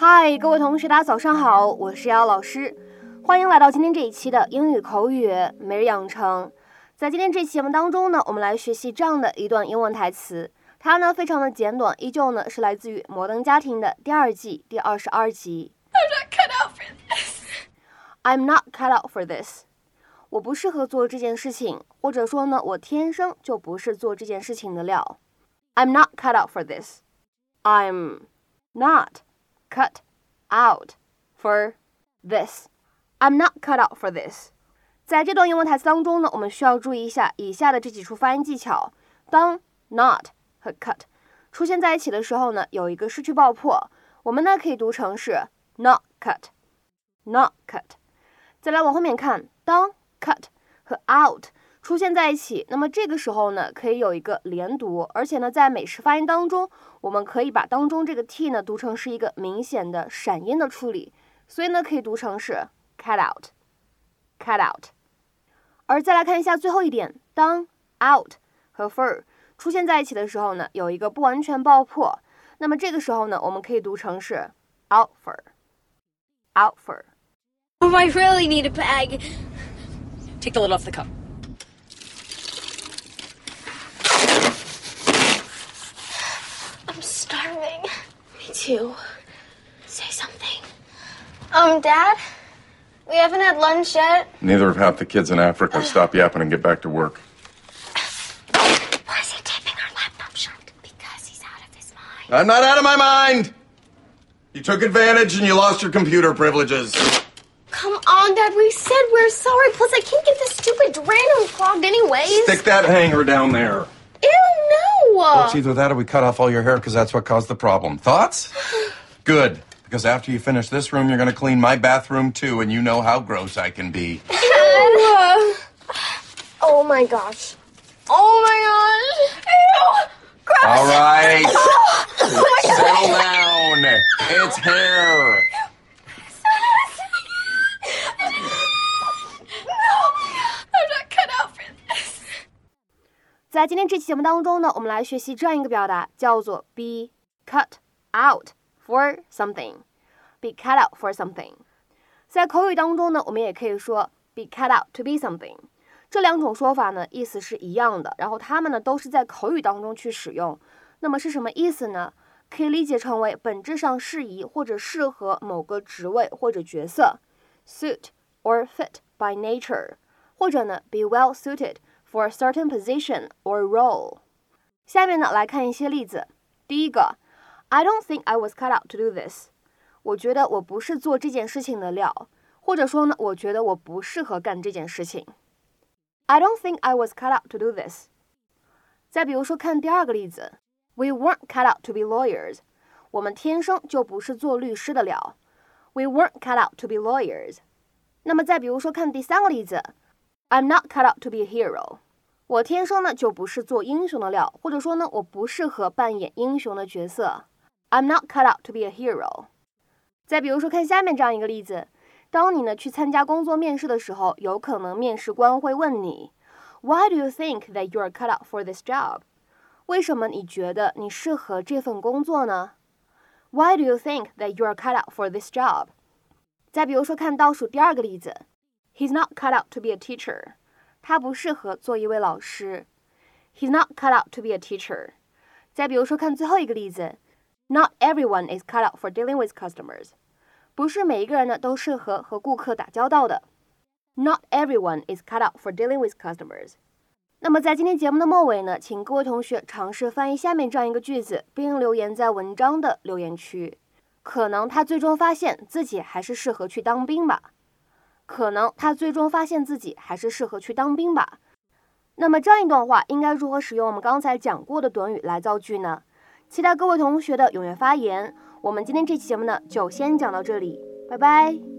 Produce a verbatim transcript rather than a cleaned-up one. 嗨，各位同学，大家早上好，我是姚老师，欢迎来到今天这一期的英语口语每日养成。在今天这期节目当中呢，我们来学习这样的一段英文台词，它呢非常的简短，依旧呢是来自于《摩登家庭》的第二季第二十二集。I'm not cut out for this. 我不适合做这件事情，或者说呢，我天生就不是做这件事情的料。I'm not cut out for this. I'm not.Cut out for this. I'm not cut out for this. 在这段英文台词当中呢，我们需要注意一下以下的这几处发音技巧。当 not 和 cut 出现在一起的时候呢，有一个失去爆破，我们呢可以读成是 not cut, not cut. 再来往后面看，当 cut 和 out 出现在一起，那么这个时候呢，可以有一个连读，而且呢，在美式发音当中，我们可以把当中这个 t 呢读成是一个明显的闪音的处理，所以呢可以读成是 cut out, cut out。而再来看一下最后一点，当 out 和 for 出现在一起的时候呢，有一个不完全爆破，那么这个时候呢，我们可以读成是 out for, out for。Oh, I really need a bag. Take the lid off the cup.Starving. Me too. Say something. Um, Dad, we haven't had lunch yet. Neither have half the kids in Africa. Stop yapping and get back to work. Why is he taping our laptop shut? Because he's out of his mind. I'm not out of my mind. You took advantage and you lost your computer privileges. Come on, Dad. We said we're sorry. Plus, I can't get this stupid drain unclogged anyways. Stick that hanger down there.Well, it's either that or we cut off all your hair because that's what caused the problem. Thoughts? Good. Because after you finish this room, you're going to clean my bathroom, too, and you know how gross I can be. Oh, my gosh. Oh, my gosh. Ew. Gross. All right. Oh, settle down. It's hair.在今天这期节目当中呢，我们来学习这样一个表达，叫做 be cut out for something, be cut out for something。在口语当中呢，我们也可以说 be cut out to be something。这两种说法呢，意思是一样的，然后它们呢都是在口语当中去使用。那么是什么意思呢？可以理解成为本质上适宜或者适合某个职位或者角色 ，suit or fit by nature， 或者呢 be well suited。For a certain position or role. 下面呢来看一些例子。第一个 I don't think I was cut out to do this. 我觉得我不是做这件事情的料，或者说呢，我觉得我不适合干这件事情。I don't think I was cut out to do this. 再比如说看第二个例子 We weren't cut out to be lawyers. 我们天生就不是做律师的料。We weren't cut out to be lawyers. 那么再比如说看第三个例子I'm not cut out to be a hero. 我天生呢就不是做英雄的料，或者说呢我不适合扮演英雄的角色。I'm not cut out to be a hero. 再比如说看下面这样一个例子，当你呢去参加工作面试的时候，有可能面试官会问你 Why do you think that you are cut out for this job? 为什么你觉得你适合这份工作呢？ Why do you think that you are cut out for this job? 再比如说看倒数第二个例子He's not cut out to be a teacher. 他不适合做一位老师。He's not cut out to be a teacher. 再比如说看最后一个例子 Not everyone is cut out for dealing with customers. 不是每一个人呢都适合和顾客打交道的。Not everyone is cut out for dealing with customers. 那么在今天节目的末尾呢，请各位同学尝试翻译下面这样一个句子，并留言在文章的留言区。可能他最终发现自己还是适合去当兵吧。可能他最终发现自己还是适合去当兵吧。那么这样一段话应该如何使用我们刚才讲过的短语来造句呢？期待各位同学的踊跃发言。我们今天这期节目呢就先讲到这里，拜拜。